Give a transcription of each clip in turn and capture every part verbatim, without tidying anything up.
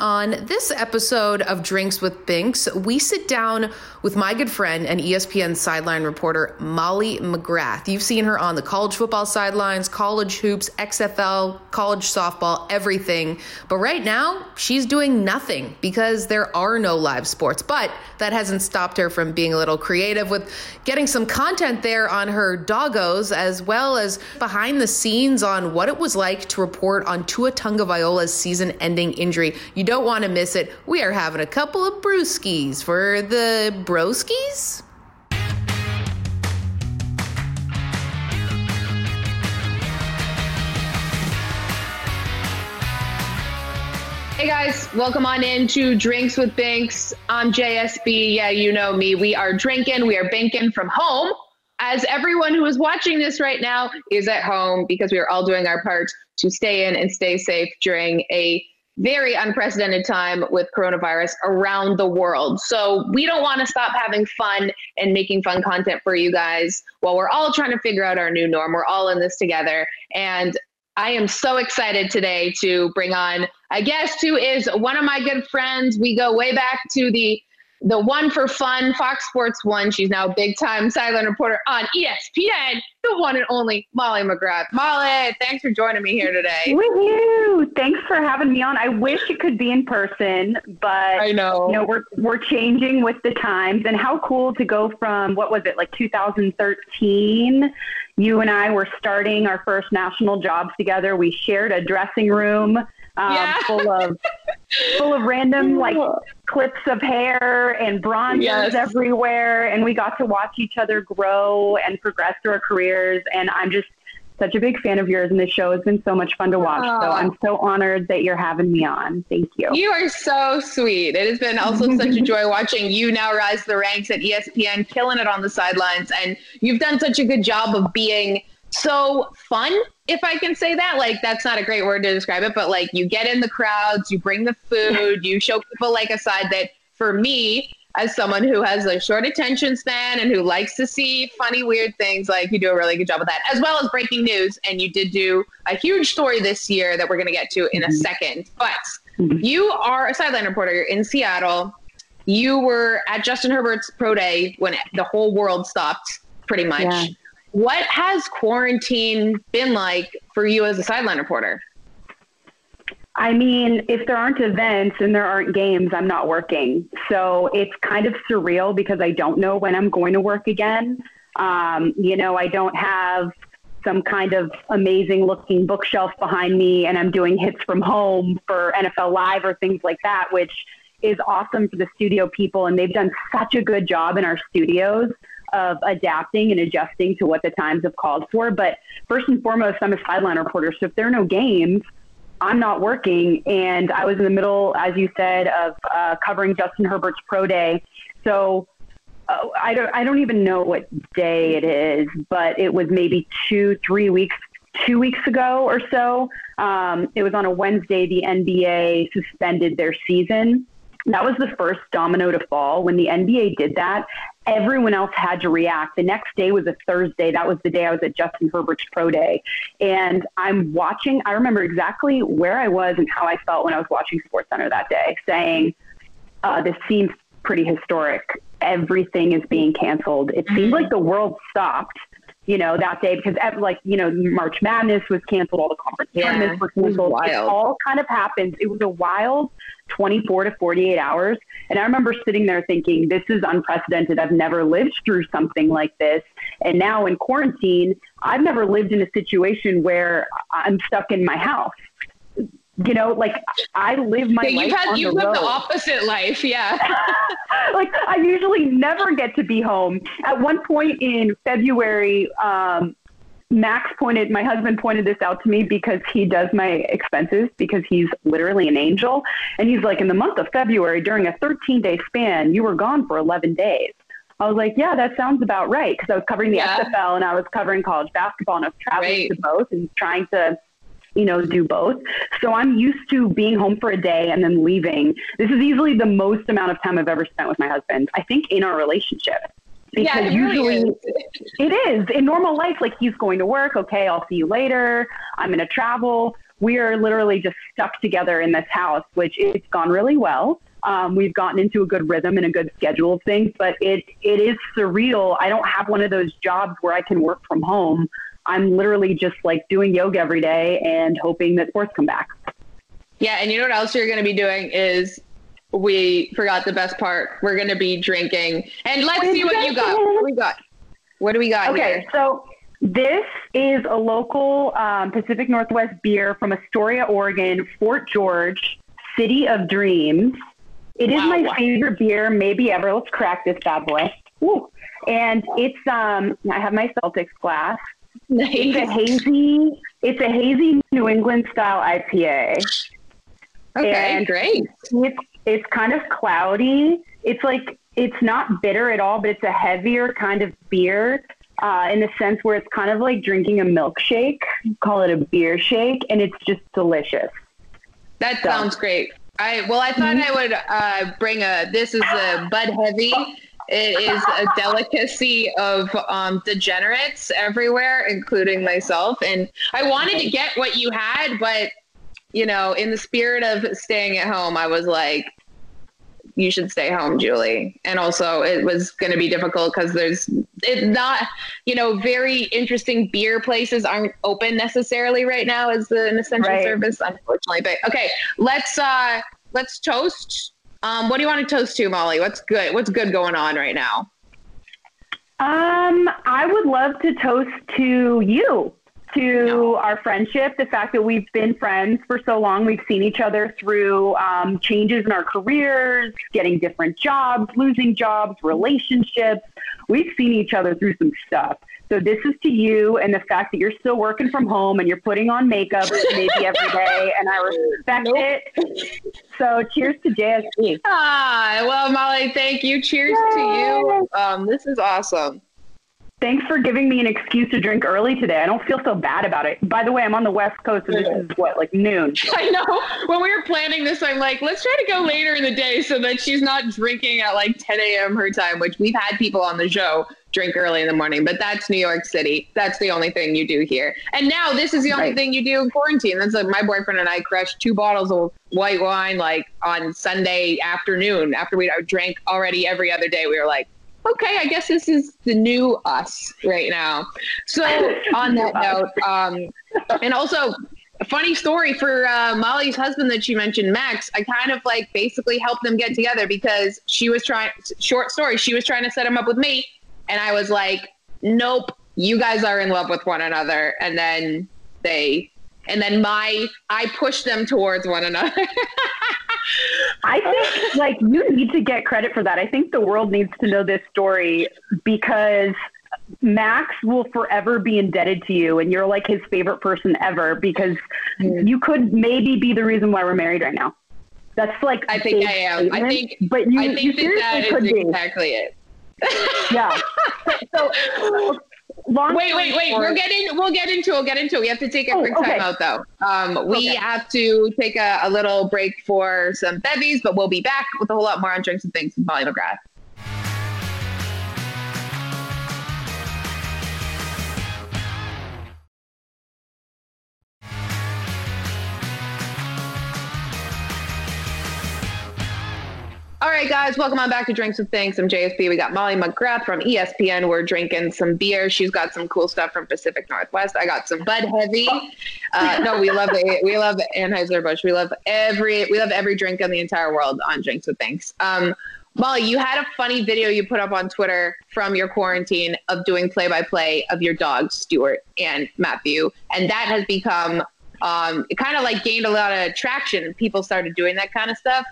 On this episode of Drinks with Binks, we sit down with my good friend and E S P N sideline reporter, Molly McGrath. You've seen her on the college football sidelines, college hoops, X F L, college softball, everything. But right now, she's doing nothing because there are no live sports. But that hasn't stopped her from being a little creative with getting some content there on her doggos, as well as behind the scenes on what it was like to report on Tua Tagovailoa's season-ending injury. You don't Don't want to miss it. We are having a couple of brewskis for the broskis. Hey guys, welcome on in to Drinks with Binks. I'm J S B. Yeah, you know me. We are drinking, we are banking from home, as everyone who is watching this right now is at home, because we are all doing our part to stay in and stay safe during a very unprecedented time with coronavirus around the world. So we don't want to stop having fun and making fun content for you guys while we're all trying to figure out our new norm. We're all in this together. And I am so excited today to bring on a guest who is one of my good friends. We go way back to the the one for fun, Fox Sports One. She's now a big time sideline reporter on E S P N, the one and only Molly McGrath. Molly, thanks for joining me here today. Woo-hoo. Thanks for having me on. I wish it could be in person, but I know. You know, we're we're changing with the times. And how cool to go from, what was it, like two thousand thirteen? You and I were starting our first national jobs together. We shared a dressing room. Um, yeah. full of full of random like clips of hair and bronzers yes. everywhere, and we got to watch each other grow and progress through our careers, and I'm just such a big fan of yours, and this show has been so much fun to watch. Oh. So I'm so honored that you're having me on. Thank you. You are so sweet. It has been also such a joy watching you now rise the ranks at E S P N, killing it on the sidelines, and you've done such a good job of being so fun, if I can say that. Like, that's not a great word to describe it, but like, you get in the crowds, you bring the food, you show people like a side that, for me, as someone who has a short attention span and who likes to see funny, weird things, like, you do a really good job of that, as well as breaking news. And you did do a huge story this year that we're going to get to in mm-hmm. a second. But mm-hmm. you are a sideline reporter. You're in Seattle. You were at Justin Herbert's pro day when the whole world stopped, pretty much. Yeah. What has quarantine been like for you as a sideline reporter? I mean, if there aren't events and there aren't games, I'm not working. So it's kind of surreal because I don't know when I'm going to work again. Um, you know, I don't have some kind of amazing looking bookshelf behind me, and I'm doing hits from home for N F L Live or things like that, which is awesome for the studio people. And they've done such a good job in our studios of adapting and adjusting to what the times have called for. But first and foremost, I'm a sideline reporter. So if there are no games, I'm not working. And I was in the middle, as you said, of uh, covering Justin Herbert's pro day. So uh, I don't, I don't even know what day it is, but it was maybe two, three weeks, two weeks ago or so. Um, it was on a Wednesday, the N B A suspended their season. That was the first domino to fall. When the N B A did that, everyone else had to react. The next day was a Thursday. That was the day I was at Justin Herbert's pro day. And I'm watching, I remember exactly where I was and how I felt when I was watching SportsCenter that day, saying, uh, this seems pretty historic. Everything is being canceled. It seemed like the world stopped, you know, that day, because like, you know, March Madness was canceled. All the conference tournaments yeah, were canceled. It, it all kind of happened. It was a wild twenty-four to forty-eight hours. And I remember sitting there thinking, this is unprecedented. I've never lived through something like this. And now in quarantine, I've never lived in a situation where I'm stuck in my house. You know, like I live my yeah, life had, on the road. You've lived the opposite life, yeah. Like I usually never get to be home. At one point in February, um, Max pointed, my husband pointed this out to me because he does my expenses because he's literally an angel. And he's like, in the month of February, during a thirteen-day span, you were gone for eleven days. I was like, yeah, that sounds about right. Because I was covering the yeah. X F L and I was covering college basketball and I was traveling right. to both and trying to you know, do both. So I'm used to being home for a day and then leaving. This is easily the most amount of time I've ever spent with my husband, I think, in our relationship. Because yeah, it usually really is. It is. In normal life, like he's going to work. Okay, I'll see you later. I'm going to travel. We are literally just stuck together in this house, which it's gone really well. Um, we've gotten into a good rhythm and a good schedule of things, but it it is surreal. I don't have one of those jobs where I can work from home. I'm literally just like doing yoga every day and hoping that sports come back. Yeah. And you know what else you're going to be doing is we forgot the best part. We're going to be drinking and let's We're see drinking. What you got. What do we got? What do we got? Okay. Here? So this is a local um, Pacific Northwest beer from Astoria, Oregon, Fort George, City of Dreams. It wow. is my wow. favorite beer maybe ever. Let's crack this bad boy. Ooh. And it's, um, I have my Celtics glass. Nice. It's a hazy, it's a hazy New England style I P A. Okay, and great. It's, it's kind of cloudy. It's like, it's not bitter at all, but it's a heavier kind of beer uh, in the sense where it's kind of like drinking a milkshake, call it a beer shake, and it's just delicious. That so. sounds great. I, well, I thought mm-hmm. I would uh, bring a, this is a Bud Heavy. It is a delicacy of um, degenerates everywhere, including myself. And I wanted to get what you had, but, you know, in the spirit of staying at home, I was like, you should stay home, Julie. And also it was going to be difficult because there's it's not, you know, very interesting beer places aren't open necessarily right now as an essential right. service, unfortunately. But okay, let's uh, let's toast. Um, what do you want to toast to, Molly? What's good? What's good going on right now? Um, I would love to toast to you, to no. our friendship, the fact that we've been friends for so long. We've seen each other through um, changes in our careers, getting different jobs, losing jobs, relationships. We've seen each other through some stuff. So this is to you and the fact that you're still working from home and you're putting on makeup maybe every day, and I respect nope. it. So cheers to J S B. Ah, well, Molly, thank you. Cheers Yay. to you. Um, this is awesome. Thanks for giving me an excuse to drink early today. I don't feel so bad about it. By the way, I'm on the West Coast, and so this is what, like noon? I know. When we were planning this, I'm like, let's try to go later in the day so that she's not drinking at like ten a.m. her time, which we've had people on the show drink early in the morning, but that's New York City. That's the only thing you do here. And now this is the only right. thing you do in quarantine. That's like my boyfriend and I crushed two bottles of white wine like on Sunday afternoon after we drank already every other day. We were like, okay, I guess this is the new us right now. So on that note, um, and also a funny story for uh, Molly's husband that she mentioned, Max, I kind of like basically helped them get together because she was trying, short story, she was trying to set him up with me. And I was like, nope, you guys are in love with one another. And then they, and then my, I pushed them towards one another. I think like you need to get credit for that. I think the world needs to know this story because Max will forever be indebted to you. And you're like his favorite person ever because mm. you could maybe be the reason why we're married right now. That's like, I think I am. I think, but you, I think you that seriously that is could be. exactly it. Yeah. So, so long wait, wait, wait. We're getting, we'll get into, we'll get into it. We have to take a oh, quick okay. time out though. Um, we okay. have to take a, a little break for some bevies, but we'll be back with a whole lot more on Drinks and Things with Molly McGrath. All right, guys, welcome on back to Drinks with Thanks. I'm J S B. We got Molly McGrath from E S P N. We're drinking some beer. She's got some cool stuff from Pacific Northwest. I got some Bud Heavy. Uh, no, we love the, we love Anheuser-Busch. We love every we love every drink in the entire world on Drinks with Thanks. Um, Molly, you had a funny video you put up on Twitter from your quarantine of doing play-by-play of your dogs, Stuart and Matthew, and that has become um, it kind of like gained a lot of traction. People started doing that kind of stuff.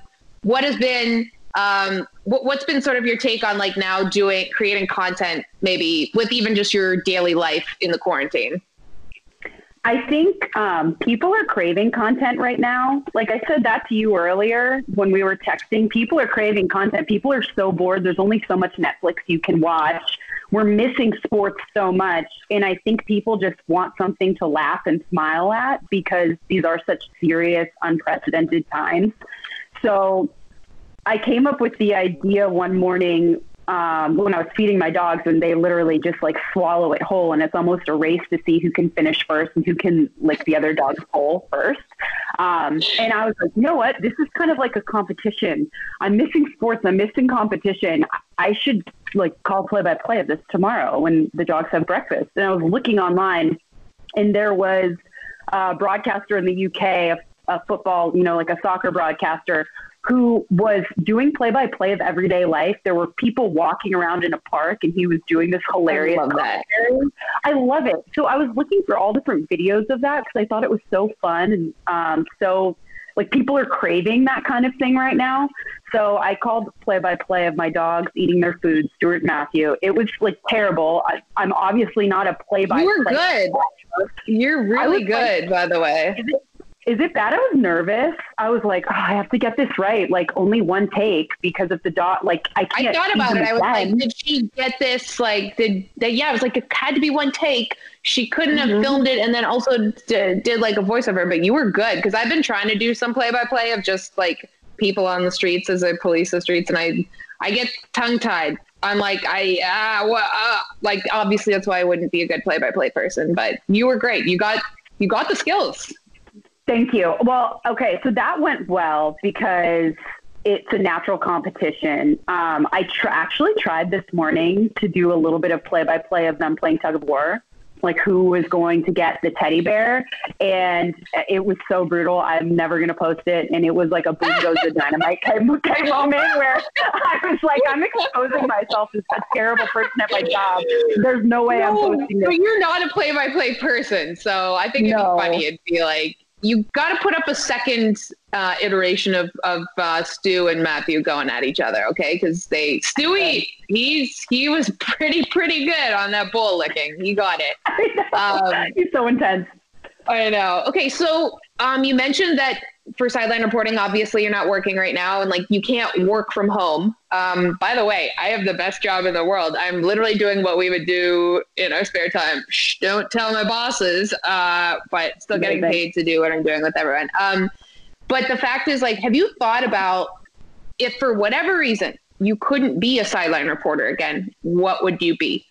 What has been Um, what, what's been sort of your take on like now doing, creating content maybe with even just your daily life in the quarantine? I think um, people are craving content right now. Like I said that to you earlier when we were texting, people are craving content. People are so bored. There's only so much Netflix you can watch. We're missing sports so much. And I think people just want something to laugh and smile at because these are such serious, unprecedented times. So I came up with the idea one morning um, when I was feeding my dogs and they literally just like swallow it whole. And it's almost a race to see who can finish first and who can lick the other dog's bowl first. Um, and I was like, you know what? This is kind of like a competition. I'm missing sports. I'm missing competition. I should like call play by play of this tomorrow when the dogs have breakfast. And I was looking online and there was a broadcaster in the U K, a, a football, you know, like a soccer broadcaster, who was doing play-by-play of everyday life. There were people walking around in a park, and he was doing this hilarious I love that. I love it. So I was looking for all different videos of that because I thought it was so fun. And um, so, like, people are craving that kind of thing right now. So I called play-by-play of my dogs eating their food, Stuart and Matthew. It was, like, terrible. I, I'm obviously not a play-by-play. You were good. You're really good, like, by the way. Is it bad? I was nervous. I was like, oh, I have to get this right. Like only one take because of the dot. Like I can't. I thought about it. I was like, did she get this? Like did that? Yeah. I was like, it had to be one take. She couldn't mm-hmm. have filmed it. And then also d- did like a voiceover, but you were good. Cause I've been trying to do some play by play of just like people on the streets as I police the streets. And I, I get tongue tied. I'm like, I, ah, well, ah. like, obviously that's why I wouldn't be a good play by play person, but you were great. You got, you got the skills. Thank you. Well, okay, so that went well because it's a natural competition. Um, I tr- actually tried this morning to do a little bit of play-by-play of them playing tug of war, like who was going to get the teddy bear, and it was so brutal. I'm never going to post it, and it was like a boom goes the dynamite kind of moment where I was like, I'm exposing myself as a terrible person at my job. There's no way no, I'm posting this. But you're not a play-by-play person, so I think it'd no. be funny. It'd be like, you got to put up a second uh, iteration of of uh, Stu and Matthew going at each other, okay? Because they Stewie, he's he was pretty pretty good on that bowl licking. He got it. Um, he's so intense. I know. Okay, so um, you mentioned that for sideline reporting, obviously you're not working right now, and like you can't work from home. Um, by the way, I have the best job in the world. I'm literally doing what we would do in our spare time. Shh, don't tell my bosses, uh, but still getting paid to do what I'm doing with everyone. Um, but the fact is, like, have you thought about if for whatever reason you couldn't be a sideline reporter again, what would you be?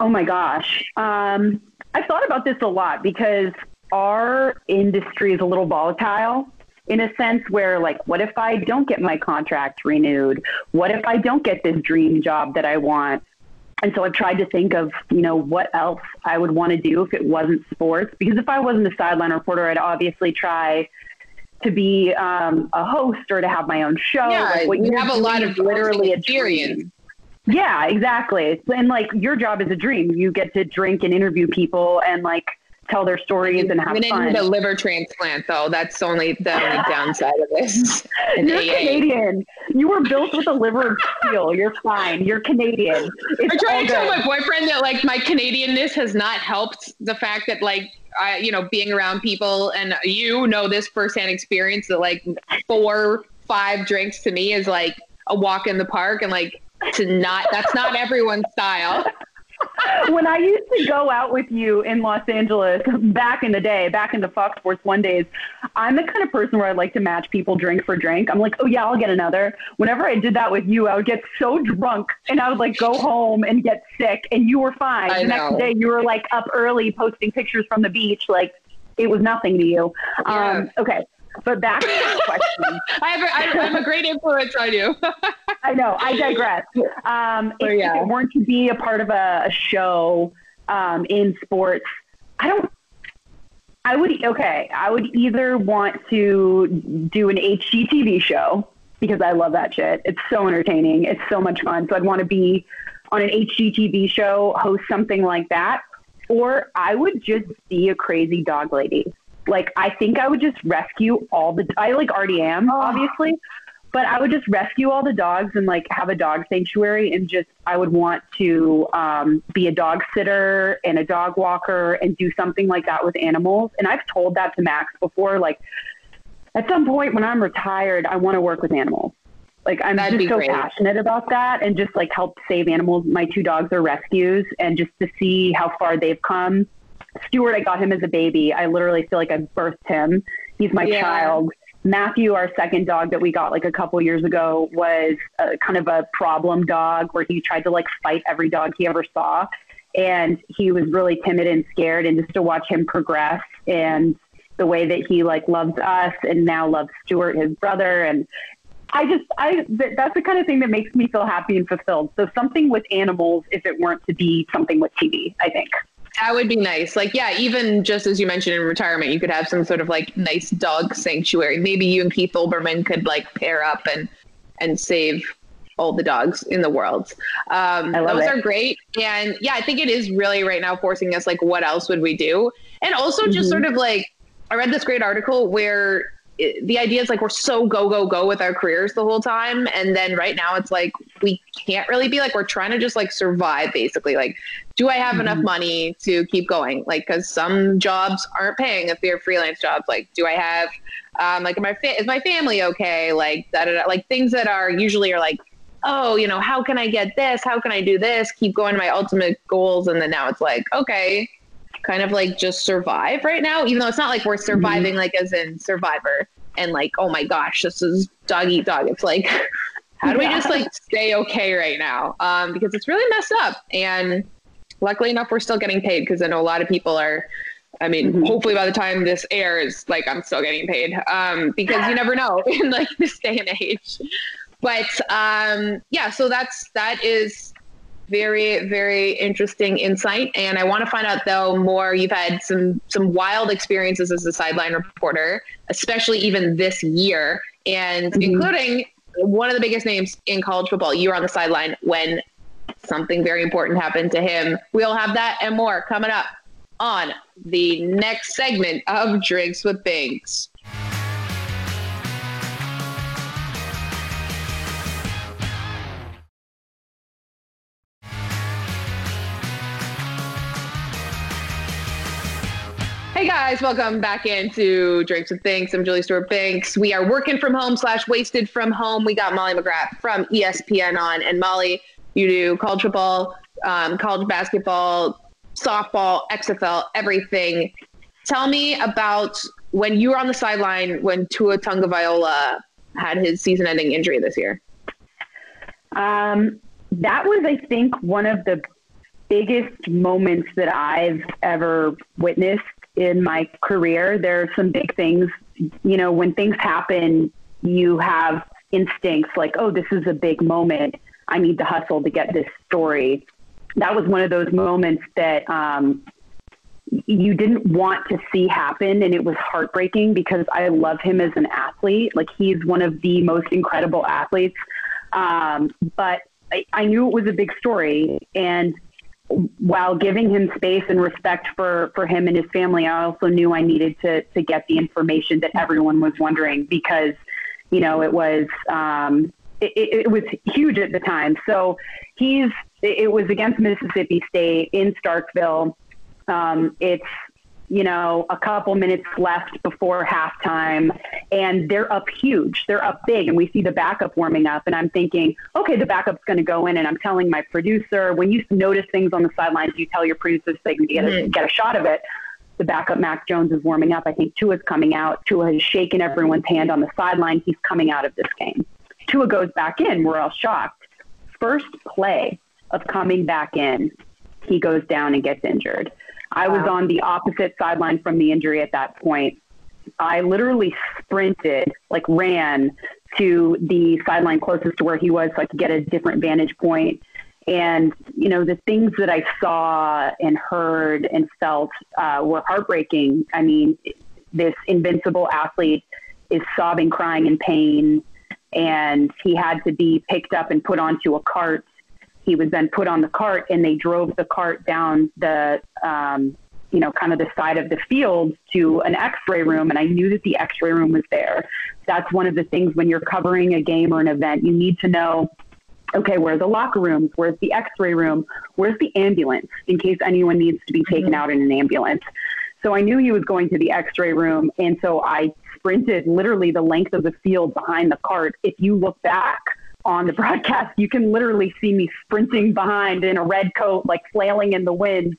Oh my gosh. Um, I've thought about this a lot because our industry is a little volatile in a sense where, like, what if I don't get my contract renewed? What if I don't get this dream job that I want? And so I've tried to think of, you know, what else I would want to do if it wasn't sports. Because if I wasn't a sideline reporter, I'd obviously try to be um, a host or to have my own show. Yeah, like what you have a lot of literally experience. Yeah, exactly. And like your job is a dream. You get to drink and interview people and like tell their stories and have fun. I need a liver transplant, though. That's only the only downside of this. You're Canadian. You were built with a liver of steel. You're fine. You're Canadian. It's I'm trying to tell my boyfriend that, like, my Canadianness has not helped the fact that, like, I, you know, being around people and you know this firsthand experience that, like, four, five drinks to me is, like, a walk in the park and, like, to not, that's not everyone's style. When I used to go out with you in Los Angeles back in the day, back in the Fox Sports One days, I'm the kind of person where I like to match people drink for drink. I'm like, oh yeah, I'll get another. Whenever I did that with you, I would get so drunk and I would like go home and get sick and you were fine. I the know. Next day you were like up early posting pictures from the beach. Like it was nothing to you. Yeah. Um, okay. But back to the question. I have a, I, I'm a great influence on you. I know. I digress. Um, so, if, yeah. if it weren't to be a part of a, a show um, in sports, I don't – I would – okay. I would either want to do an H G T V show because I love that shit. It's so entertaining. It's so much fun. So I'd want to be on an H G T V show, host something like that. Or I would just be a crazy dog lady. Like, I think I would just rescue all the, I like already am, obviously, but I would just rescue all the dogs and like have a dog sanctuary and just, I would want to um, be a dog sitter and a dog walker and do something like that with animals. And I've told that to Max before, like at some point when I'm retired, I want to work with animals. Like I'm That'd just so great. passionate about that and just like help save animals. My two dogs are rescues and just to see how far they've come. Stuart, I got him as a baby. I literally feel like I birthed him. He's my yeah. child. Matthew, our second dog that we got like a couple years ago, was a, kind of a problem dog where he tried to like fight every dog he ever saw. And he was really timid and scared, and just to watch him progress and the way that he like loves us and now loves Stuart, his brother. And I just, I, th- that's the kind of thing that makes me feel happy and fulfilled. So something with animals, if it weren't to be something with T V, I think. That would be nice. Like, yeah, even just as you mentioned in retirement, you could have some sort of like nice dog sanctuary. Maybe you and Keith Olbermann could like pair up and, and save all the dogs in the world. Um, I love those it. are great. And yeah, I think it is really right now forcing us like, what else would we do? And also mm-hmm. just sort of like, I read this great article where it, the idea is like, we're so go, go, go with our careers the whole time. And then right now it's like, we can't really be like, we're trying to just like survive basically. Like, do I have mm-hmm. enough money to keep going? Like, cause some jobs aren't paying if they're freelance jobs. Like, do I have, um, like, am I fa- is my family okay? Like da, da, da, like things that are usually are like, oh, you know, how can I get this? How can I do this? Keep going to my ultimate goals. And then now it's like, okay, kind of like just survive right now, even though it's not like we're surviving, mm-hmm. like as in Survivor and like, oh my gosh, this is dog eat dog. It's like, how do yeah. we just like stay okay right now? Um, because it's really messed up. And luckily enough, we're still getting paid, because I know a lot of people are, I mean, mm-hmm. hopefully by the time this airs, like I'm still getting paid, um, because you never know in like this day and age. But um, yeah, so that's, that is very, very interesting insight. And I want to find out though more. You've had some, some wild experiences as a sideline reporter, especially even this year, and mm-hmm. including one of the biggest names in college football. You were on the sideline when something very important happened to him. We'll have that and more coming up on the next segment of Drinks with Binks. Hey guys, welcome back into Drinks with Binks. I'm Julie Stewart Binks. We are working from home slash wasted from home. We got Molly McGrath from E S P N on. And Molly, you do college football, um, college basketball, softball, X F L, everything. Tell me about when you were on the sideline when Tua Tagovailoa had his season-ending injury this year. Um, that was, I think, one of the biggest moments that I've ever witnessed in my career. There are some big things, you know, when things happen, you have instincts like, oh, this is a big moment. I need to hustle to get this story. That was one of those moments that um, you didn't want to see happen. And it was heartbreaking because I love him as an athlete. Like, he's one of the most incredible athletes. Um, but I, I knew it was a big story. And while giving him space and respect for, for him and his family, I also knew I needed to, to get the information that everyone was wondering, because, you know, it was, um, it, it was huge at the time. So he's, it was against Mississippi State in Starkville. Um, it's, you know, a couple minutes left before halftime, and they're up huge. They're up big, and we see the backup warming up, and I'm thinking, okay, the backup's going to go in, and I'm telling my producer, when you notice things on the sidelines, you tell your producer so they can get a, get a shot of it. The backup, Mac Jones, is warming up. I think Tua's coming out. Tua has shaken everyone's hand on the sideline. He's coming out of this game. Tua goes back in. We're all shocked. First play of coming back in, he goes down and gets injured. I was on the opposite sideline from the injury at that point. I literally sprinted, like ran to the sideline closest to where he was so I could get a different vantage point. And, you know, the things that I saw and heard and felt uh, were heartbreaking. I mean, this invincible athlete is sobbing, crying in pain, and he had to be picked up and put onto a cart. He was then put on the cart, and they drove the cart down the, um, you know, kind of the side of the field to an x-ray room. And I knew that the x-ray room was there. That's one of the things when you're covering a game or an event, you need to know, okay, where are the locker rooms? Where's the x-ray room? Where's the ambulance in case anyone needs to be taken mm-hmm. out in an ambulance? So I knew he was going to the x-ray room. And so I sprinted literally the length of the field behind the cart. If you look back on the broadcast, you can literally see me sprinting behind in a red coat, like flailing in the wind,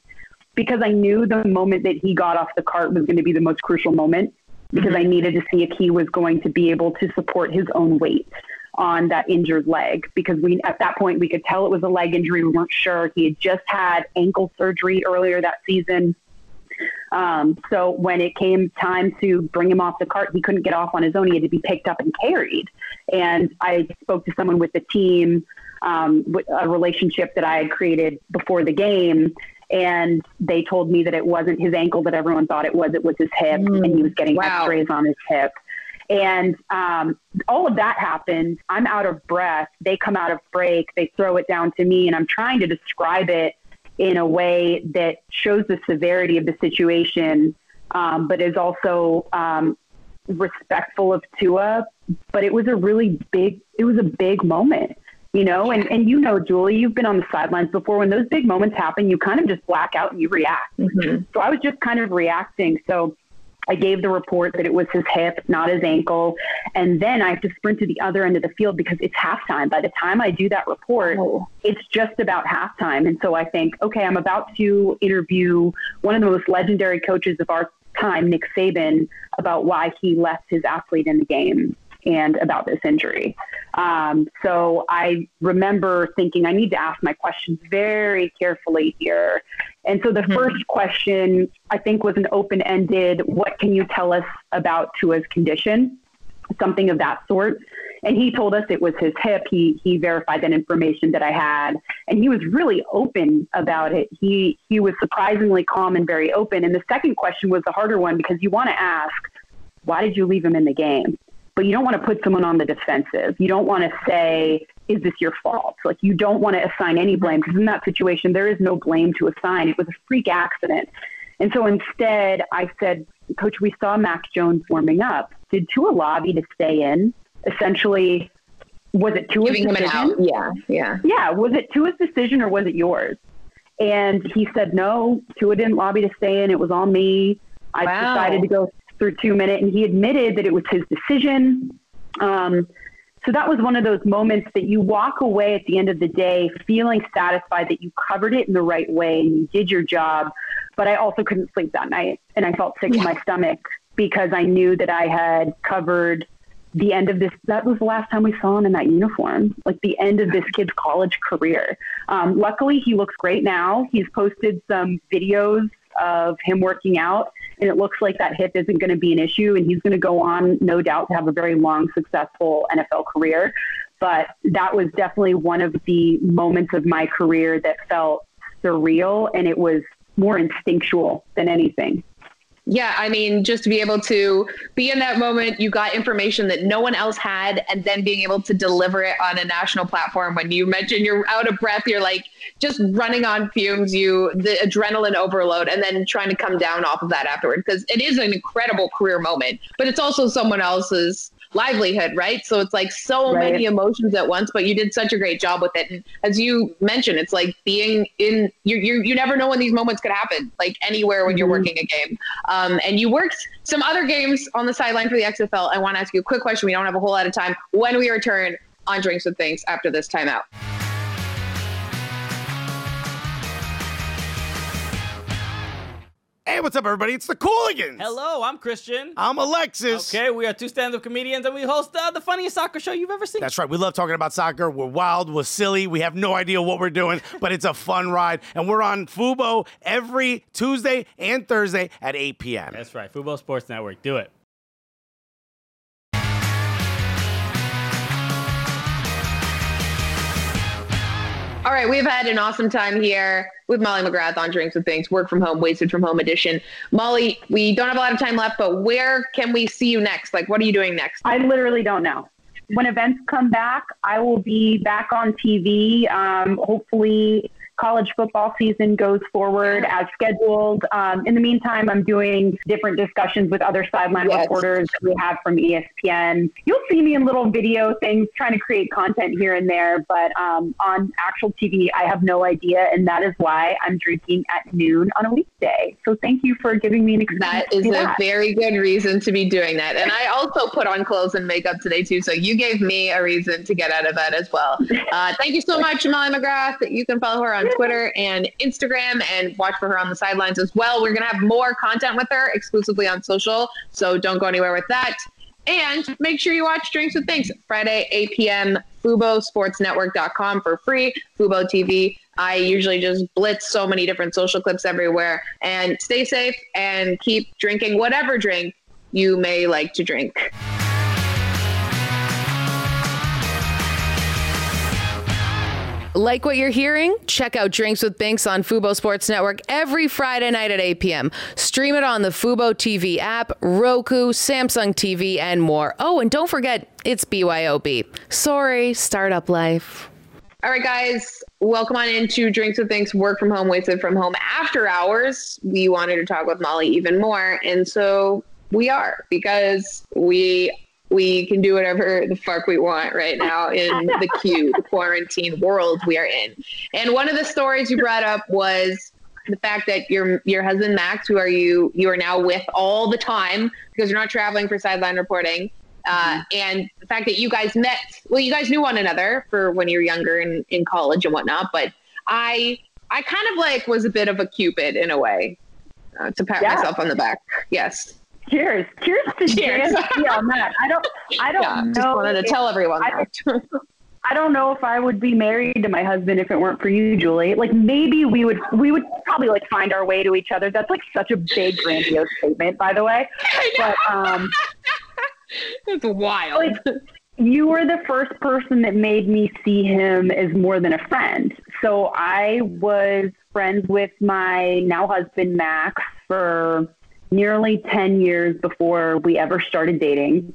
because I knew the moment that he got off the cart was going to be the most crucial moment, because mm-hmm. I needed to see if he was going to be able to support his own weight on that injured leg, because we, at that point, we could tell it was a leg injury. We weren't sure. He had just had ankle surgery earlier that season. Um, so when it came time to bring him off the cart, he couldn't get off on his own. He had to be picked up and carried. And I spoke to someone with the team, um, with a relationship that I had created before the game. And they told me that it wasn't his ankle that everyone thought it was. It was his hip, mm, and he was getting wow. x-rays on his hip. And um, all of that happened. I'm out of breath. They come out of break. They throw it down to me, and I'm trying to describe it in a way that shows the severity of the situation, um, but is also um, respectful of Tua. But it was a really big, it was a big moment, you know, and, and, you know, Julie, you've been on the sidelines before. When those big moments happen, you kind of just black out and you react. Mm-hmm. So I was just kind of reacting. So I gave the report that it was his hip, not his ankle. And then I have to sprint to the other end of the field because it's halftime. By the time I do that report, oh. it's just about halftime. And so I think, okay, I'm about to interview one of the most legendary coaches of our time, Nick Saban, about why he left his athlete in the game and about this injury. Um, so I remember thinking, I need to ask my questions very carefully here. And so the mm-hmm. first question, I think, was an open-ended, what can you tell us about Tua's condition? Something of that sort. And he told us it was his hip. He he verified that information that I had. And he was really open about it. He, he was surprisingly calm and very open. And the second question was the harder one, because you want to ask, why did you leave him in the game? But you don't want to put someone on the defensive. You don't want to say, is this your fault? Like, you don't want to assign any blame, because in that situation, there is no blame to assign. It was a freak accident. And so instead I said, Coach, we saw Mac Jones warming up. Did Tua lobby to stay in? Essentially, was it Tua's Giving decision? Him an out. Yeah, yeah. Yeah. Was it Tua's decision or was it yours? And he said, no, Tua didn't lobby to stay in. It was all me. I wow. decided to go through two minutes, and he admitted that it was his decision. Um, so that was one of those moments that you walk away at the end of the day feeling satisfied that you covered it in the right way and you did your job. But I also couldn't sleep that night, and I felt sick yeah. in my stomach, because I knew that I had covered the end of this. That was the last time we saw him in that uniform, like the end of this kid's college career. Um, luckily, he looks great now. He's posted some videos of him working out, and it looks like that hip isn't going to be an issue, and he's going to go on, no doubt, to have a very long, successful N F L career. But that was definitely one of the moments of my career that felt surreal, and it was more instinctual than anything. Yeah, I mean, just to be able to be in that moment, you got information that no one else had, and then being able to deliver it on a national platform. When you mentioned you're out of breath, you're like just running on fumes, you the adrenaline overload, and then trying to come down off of that afterward, because it is an incredible career moment, but it's also someone else's livelihood, right? So it's like so right. many emotions at once, but you did such a great job with it. And as you mentioned, it's like being in, you you you never know when these moments could happen, like anywhere when mm-hmm. you're working a game. Um, and you worked some other games on the sideline for the X F L. I want to ask you a quick question. We don't have a whole lot of time. When we return on Drinks with Things after this timeout. Hey, what's up, everybody? It's the Cooligans. Hello, I'm Christian. I'm Alexis. Okay, we are two stand-up comedians, and we host uh, the funniest soccer show you've ever seen. That's right. We love talking about soccer. We're wild. We're silly. We have no idea what we're doing, but it's a fun ride. And we're on Fubo every Tuesday and Thursday at eight p.m. That's right. Fubo Sports Network. Do it. All right, we've had an awesome time here with Molly McGrath on Drinks with Things, Work From Home, Wasted From Home edition. Molly, we don't have a lot of time left, but where can we see you next? Like, what are you doing next? I literally don't know. When events come back, I will be back on T V. Um, hopefully college football season goes forward as scheduled. Um, in the meantime, I'm doing different discussions with other sideline yes. reporters that we have from E S P N. You'll see me in little video things trying to create content here and there, but um, on actual T V, I have no idea, and that is why I'm drinking at noon on a weekday. So thank you for giving me an excuse. That is a that. very good reason to be doing that. And I also put on clothes and makeup today, too, so you gave me a reason to get out of bed as well. Uh, thank you so much, Molly McGrath. You can follow her on Twitter and Instagram and watch for her on the sidelines as well. We're going to have more content with her exclusively on social, so don't go anywhere with that. And make sure you watch Drinks with Things Friday, eight p.m., Fubo Sports Network dot com for free, Fubo T V. I usually just blitz so many different social clips everywhere. And stay safe and keep drinking whatever drink you may like to drink. Like what you're hearing? Check out Drinks with Binks on Fubo Sports Network every Friday night at eight p.m. Stream it on the Fubo T V app, Roku, Samsung T V, and more. Oh, and don't forget, it's B Y O B. Sorry, startup life. All right, guys, welcome on into Drinks with Binks, Work From Home, Wasted From Home. After hours, we wanted to talk with Molly even more, and so we are, because we We can do whatever the fuck we want right now in the queue, the quarantine world we are in. And one of the stories you brought up was the fact that your your husband, Max, who are you you are now with all the time because you're not traveling for sideline reporting, uh, and the fact that you guys met, well, you guys knew one another for when you were younger and in college and whatnot, but I, I kind of like was a bit of a Cupid in a way, uh, to pat yeah. myself on the back. Yes. Cheers! Cheers to Cheers. J S P on that. I don't. I don't yeah, know. Just wanted to if, tell everyone. I, I don't know if I would be married to my husband if it weren't for you, Julie. Like maybe we would. We would probably like find our way to each other. That's like such a big, grandiose statement, by the way. But um, that's wild. Like, you were the first person that made me see him as more than a friend. So I was friends with my now husband Max for nearly ten years before we ever started dating.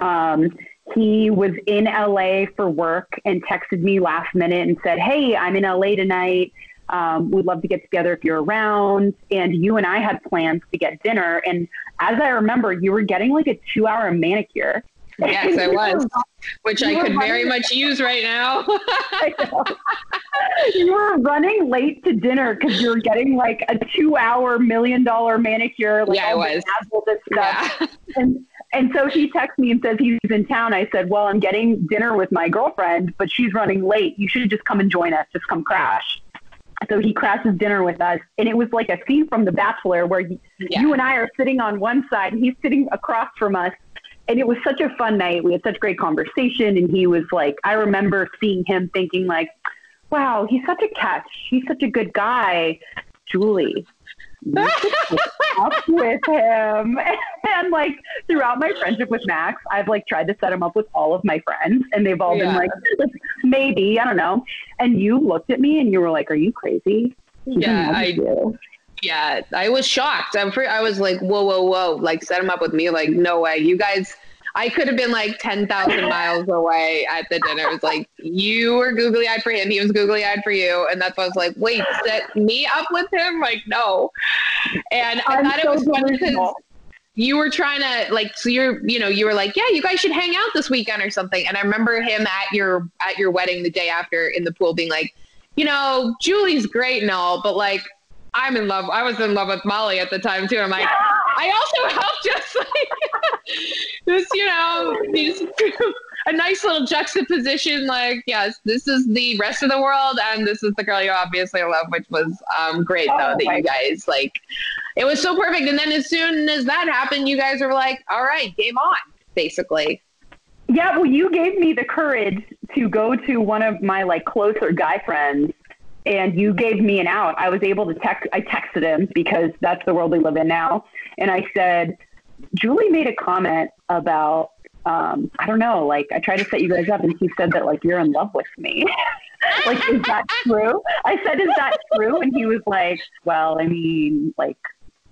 Um, he was in L A for work and texted me last minute and said, "Hey, I'm in L A tonight. Um, we'd love to get together if you're around." And you and I had plans to get dinner. And as I remember, you were getting like a two hour manicure. Yes, I was, which I could very much use right now. You were running late to dinner because you were getting like a two-hour million-dollar manicure. Like, yeah, I was. All this stuff. Yeah. And, and so he texts me and says he's in town. I said, "Well, I'm getting dinner with my girlfriend, but she's running late. You should just come and join us. Just come crash." So he crashes dinner with us, and it was like a scene from The Bachelor where he, yeah. you and I are sitting on one side, and he's sitting across from us. And it was such a fun night. We had such great conversation. And he was like, I remember seeing him thinking like, wow, he's such a catch. He's such a good guy. Julie, you should up with him. And like throughout my friendship with Max, I've like tried to set him up with all of my friends. And they've all yeah. been like, maybe, I don't know. And you looked at me and you were like, are you crazy? He's yeah, I do. Yeah, I was shocked. I'm free. I was like, whoa, whoa, whoa. Like, set him up with me. Like, no way. You guys, I could have been like ten thousand miles away at the dinner. It was like, you were googly-eyed for him. He was googly-eyed for you. And that's why I was like, wait, set me up with him? Like, no. And I I'm thought so it was fun because you were trying to like, so you're, you know, you were like, yeah, you guys should hang out this weekend or something. And I remember him at your, at your wedding the day after in the pool being like, you know, Julie's great and all, but like, I'm in love. I was in love with Molly at the time too. I'm like, I also helped just like this, you know, these, a nice little juxtaposition. Like, yes, this is the rest of the world, and this is the girl you obviously love, which was um, great though. Oh, that you guys like, it was so perfect. And then as soon as that happened, you guys were like, all right, game on, basically. Yeah, well, you gave me the courage to go to one of my like closer guy friends. And you gave me an out. I was able to text, I texted him because that's the world we live in now. And I said, Julie made a comment about, um, I don't know, like I tried to set you guys up and he said that like, you're in love with me. Like, is that true? I said, is that true? And he was like, well, I mean, like,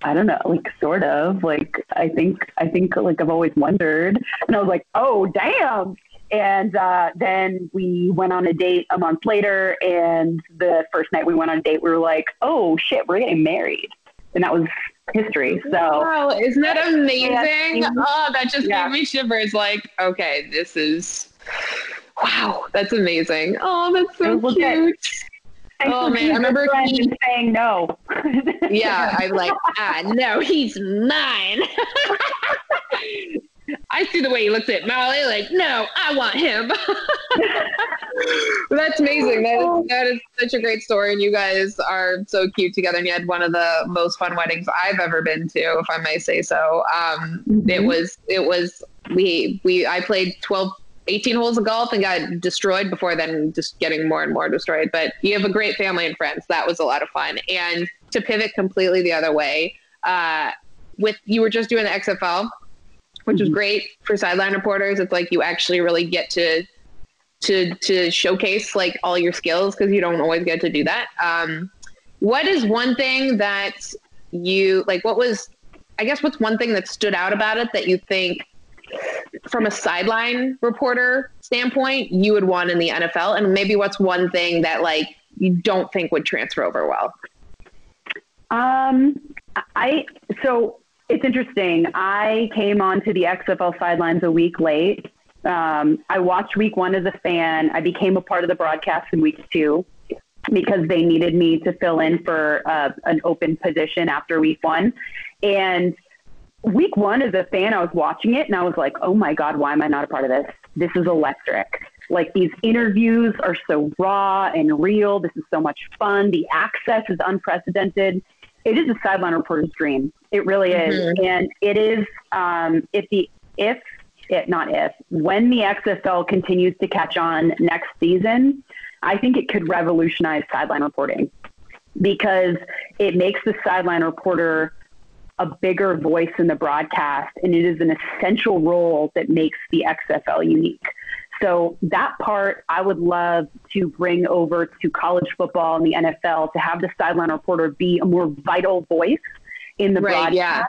I don't know, like, sort of, like, I think, I think like I've always wondered. And I was like, oh, damn. And uh, then we went on a date a month later. And the first night we went on a date, we were like, oh shit, we're getting married. And that was history. So wow, isn't that amazing? Oh, that just yeah. gave me shivers. Like, okay, this is, wow, that's amazing. Oh, that's so cute. At- Oh man, I remember saying no. Yeah, I'm like, ah, no, he's mine. I see the way he looks at Molly, like, no, I want him. That's amazing. That, that is such a great story, and you guys are so cute together. And you had one of the most fun weddings I've ever been to, if I may say so. Um, mm-hmm. It was, it was, we, we, I played twelve, eighteen holes of golf and got destroyed before then, just getting more and more destroyed. But you have a great family and friends. That was a lot of fun. And to pivot completely the other way, uh, with you were just doing the X F L, which mm-hmm. was great for sideline reporters. It's like you actually really get to to to showcase like all your skills, because you don't always get to do that. Um, what is one thing that you like? What was, I guess, what's one thing that stood out about it that you think, from a sideline reporter standpoint, you would want in the N F L? And maybe what's one thing that like you don't think would transfer over well? Um, I, so it's interesting. I came onto the X F L sidelines a week late. Um, I watched week one as a fan. I became a part of the broadcast in week two because they needed me to fill in for uh, an open position after week one. And week one as a fan, I was watching it and I was like, oh my God, why am I not a part of this? This is electric. Like, these interviews are so raw and real. This is so much fun. The access is unprecedented. It is a sideline reporter's dream. It really is. Mm-hmm. And it is, um, if the, if it, not if, when the X F L continues to catch on next season, I think it could revolutionize sideline reporting, because it makes the sideline reporter a bigger voice in the broadcast, and it is an essential role that makes the X F L unique. So that part I would love to bring over to college football and the N F L, to have the sideline reporter be a more vital voice in the right, broadcast yeah.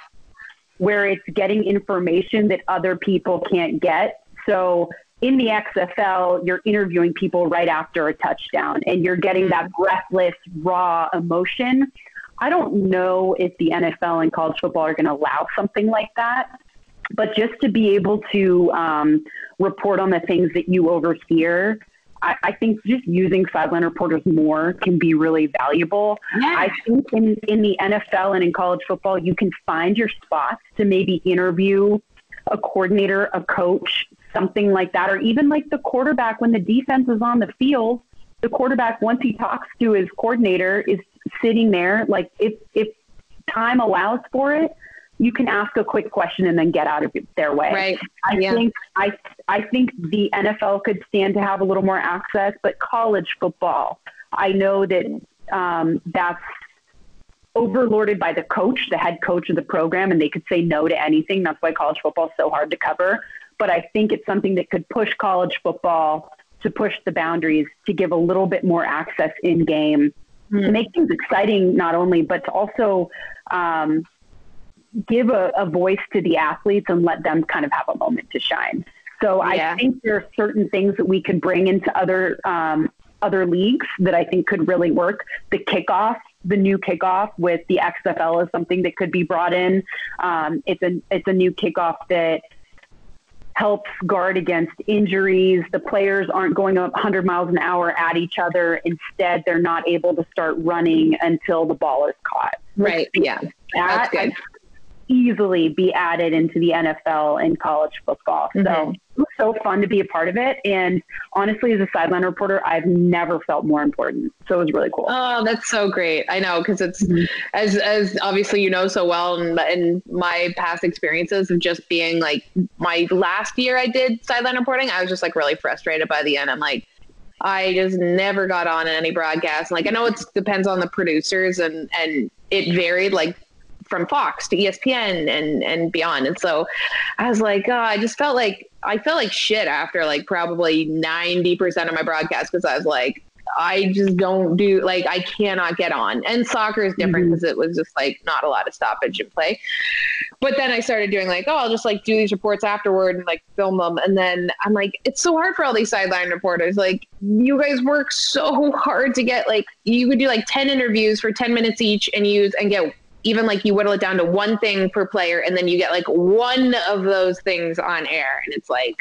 where it's getting information that other people can't get. So in the X F L, you're interviewing people right after a touchdown and you're getting that breathless, raw emotion. I don't know if the N F L and college football are going to allow something like that, but just to be able to um, report on the things that you overhear, I, I think just using sideline reporters more can be really valuable. Yeah. I think in, in the N F L and in college football, you can find your spots to maybe interview a coordinator, a coach, something like that, or even like the quarterback when the defense is on the field. The quarterback, once he talks to his coordinator, is sitting there. Like, if if time allows for it, you can ask a quick question and then get out of their way. Right. I yeah. think I I think the N F L could stand to have a little more access, but college football, I know that um, that's overlorded by the coach, the head coach of the program, and they could say no to anything. That's why college football is so hard to cover. But I think it's something that could push college football to push the boundaries, to give a little bit more access in game, mm. to make things exciting, not only, but to also um, give a, a voice to the athletes and let them kind of have a moment to shine. So yeah. I think there are certain things that we could bring into other, um, other leagues that I think could really work. The kickoff, the new kickoff with the X F L is something that could be brought in. Um, it's a, it's a new kickoff that helps guard against injuries. The players aren't going up one hundred miles an hour at each other. Instead, they're not able to start running until the ball is caught. Right, like, yeah. That could easily be added into the N F L and college football. Mm-hmm. So it was so fun to be a part of it. And honestly, as a sideline reporter, I've never felt more important. So it was really cool. Oh, that's so great. I know, because it's mm-hmm. as as obviously you know so well, and, and my past experiences of just being like, my last year I did sideline reporting, I was just like really frustrated by the end. I'm like, I just never got on any broadcast. Like, I know it depends on the producers, and, and it varied like from Fox to E S P N and, and beyond. And so I was like, oh, I just felt like, I felt like shit after like probably ninety percent of my broadcast. Cause I was like, I just don't do, like, I cannot get on. And soccer is different because mm-hmm. it was just like not a lot of stoppage and play. But then I started doing like, oh, I'll just like do these reports afterward and like film them. And then I'm like, it's so hard for all these sideline reporters. Like, you guys work so hard to get, like, you could do like ten interviews for ten minutes each and use and get, even like you whittle it down to one thing per player. And then you get like one of those things on air. And it's like,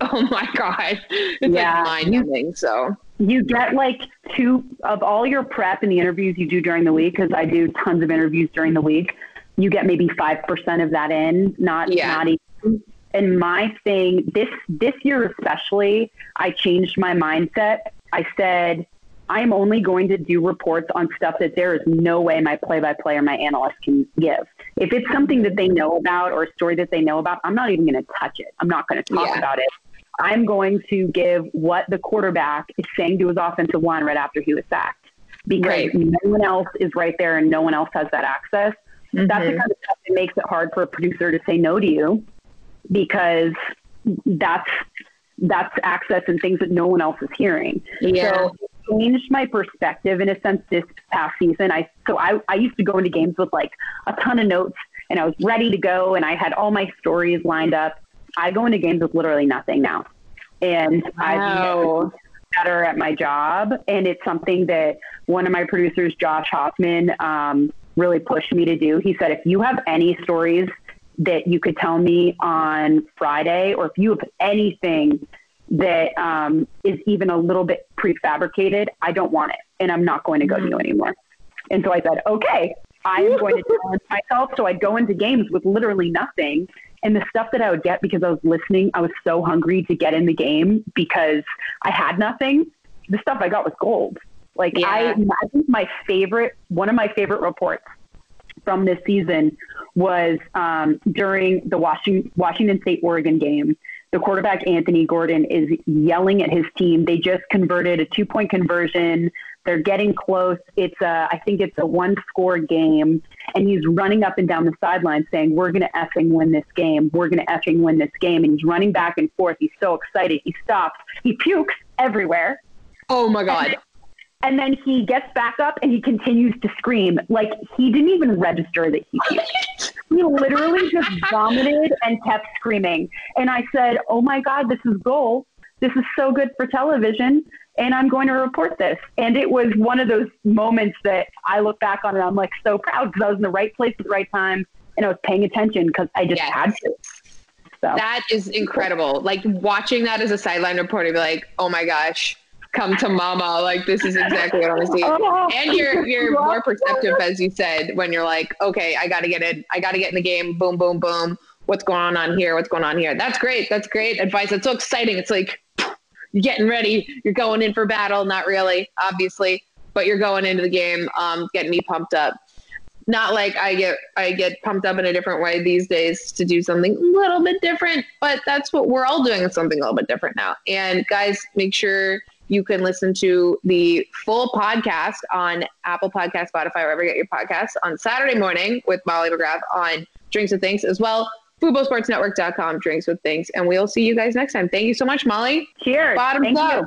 oh my God. It's yeah. like mind-numbing. So you get like two of all your prep and the interviews you do during the week. Cause I do tons of interviews during the week. You get maybe five percent of that in, not, yeah. not even. And my thing this, this year, especially, I changed my mindset. I said, I'm only going to do reports on stuff that there is no way my play-by-play or my analyst can give. If it's something that they know about or a story that they know about, I'm not even going to touch it. I'm not going to talk yeah. about it. I'm going to give what the quarterback is saying to his offensive line right after he was sacked, because right. no one else is right there and no one else has that access. Mm-hmm. That's the kind of stuff that makes it hard for a producer to say no to you, because that's that's access and things that no one else is hearing. Yeah. So I changed my perspective in a sense this past season. I so I, I used to go into games with like a ton of notes and I was ready to go and I had all my stories lined up. I go into games with literally nothing now. And wow. I've better at my job. And it's something that one of my producers, Josh Hoffman, um, really pushed me to do. He said, if you have any stories that you could tell me on Friday, or if you have anything that um, is even a little bit prefabricated, I don't want it. And I'm not going to go to you anymore. And so I said, okay, I am going to challenge myself. So I'd go into games with literally nothing. And the stuff that I would get, because I was listening, I was so hungry to get in the game because I had nothing. The stuff I got was gold. Like yeah. I, I think my favorite, one of my favorite reports from this season was um, during the Washington, Washington State, Oregon game. The quarterback, Anthony Gordon, is yelling at his team. They just converted a two point conversion. They're getting close. It's a, I think it's a one score game. And he's running up and down the sideline saying, we're going to effing win this game. We're going to effing win this game. And he's running back and forth. He's so excited. He stops. He pukes everywhere. Oh my God. And then, and then he gets back up and he continues to scream. Like, he didn't even register that he puked. He literally just vomited and kept screaming. And I said, oh my God, this is gold. This is so good for television. And I'm going to report this. And it was one of those moments that I look back on and I'm like so proud because I was in the right place at the right time. And I was paying attention because I just yes. had to. So that is incredible. Like, watching that as a sideline reporter, be like, oh my gosh, come to mama. Like, this is exactly what I want to see. Oh, and you're you're more perceptive, as you said, when you're like, okay, I got to get it. I got to get in the game. Boom, boom, boom. What's going on here? What's going on here? That's great. That's great advice. That's so exciting. It's like, you're getting ready. You're going in for battle. Not really, obviously, but you're going into the game, um, getting me pumped up. Not like I get, I get pumped up in a different way these days to do something a little bit different, but that's what we're all doing, is something a little bit different now. And guys, make sure you can listen to the full podcast on Apple Podcasts, Spotify, wherever you get your podcasts, on Saturday morning with Molly McGrath on Drinks with Things, as well. Fubo Sports Network dot com, Drinks with Things. And we'll see you guys next time. Thank you so much, Molly. Cheers. Bottoms up.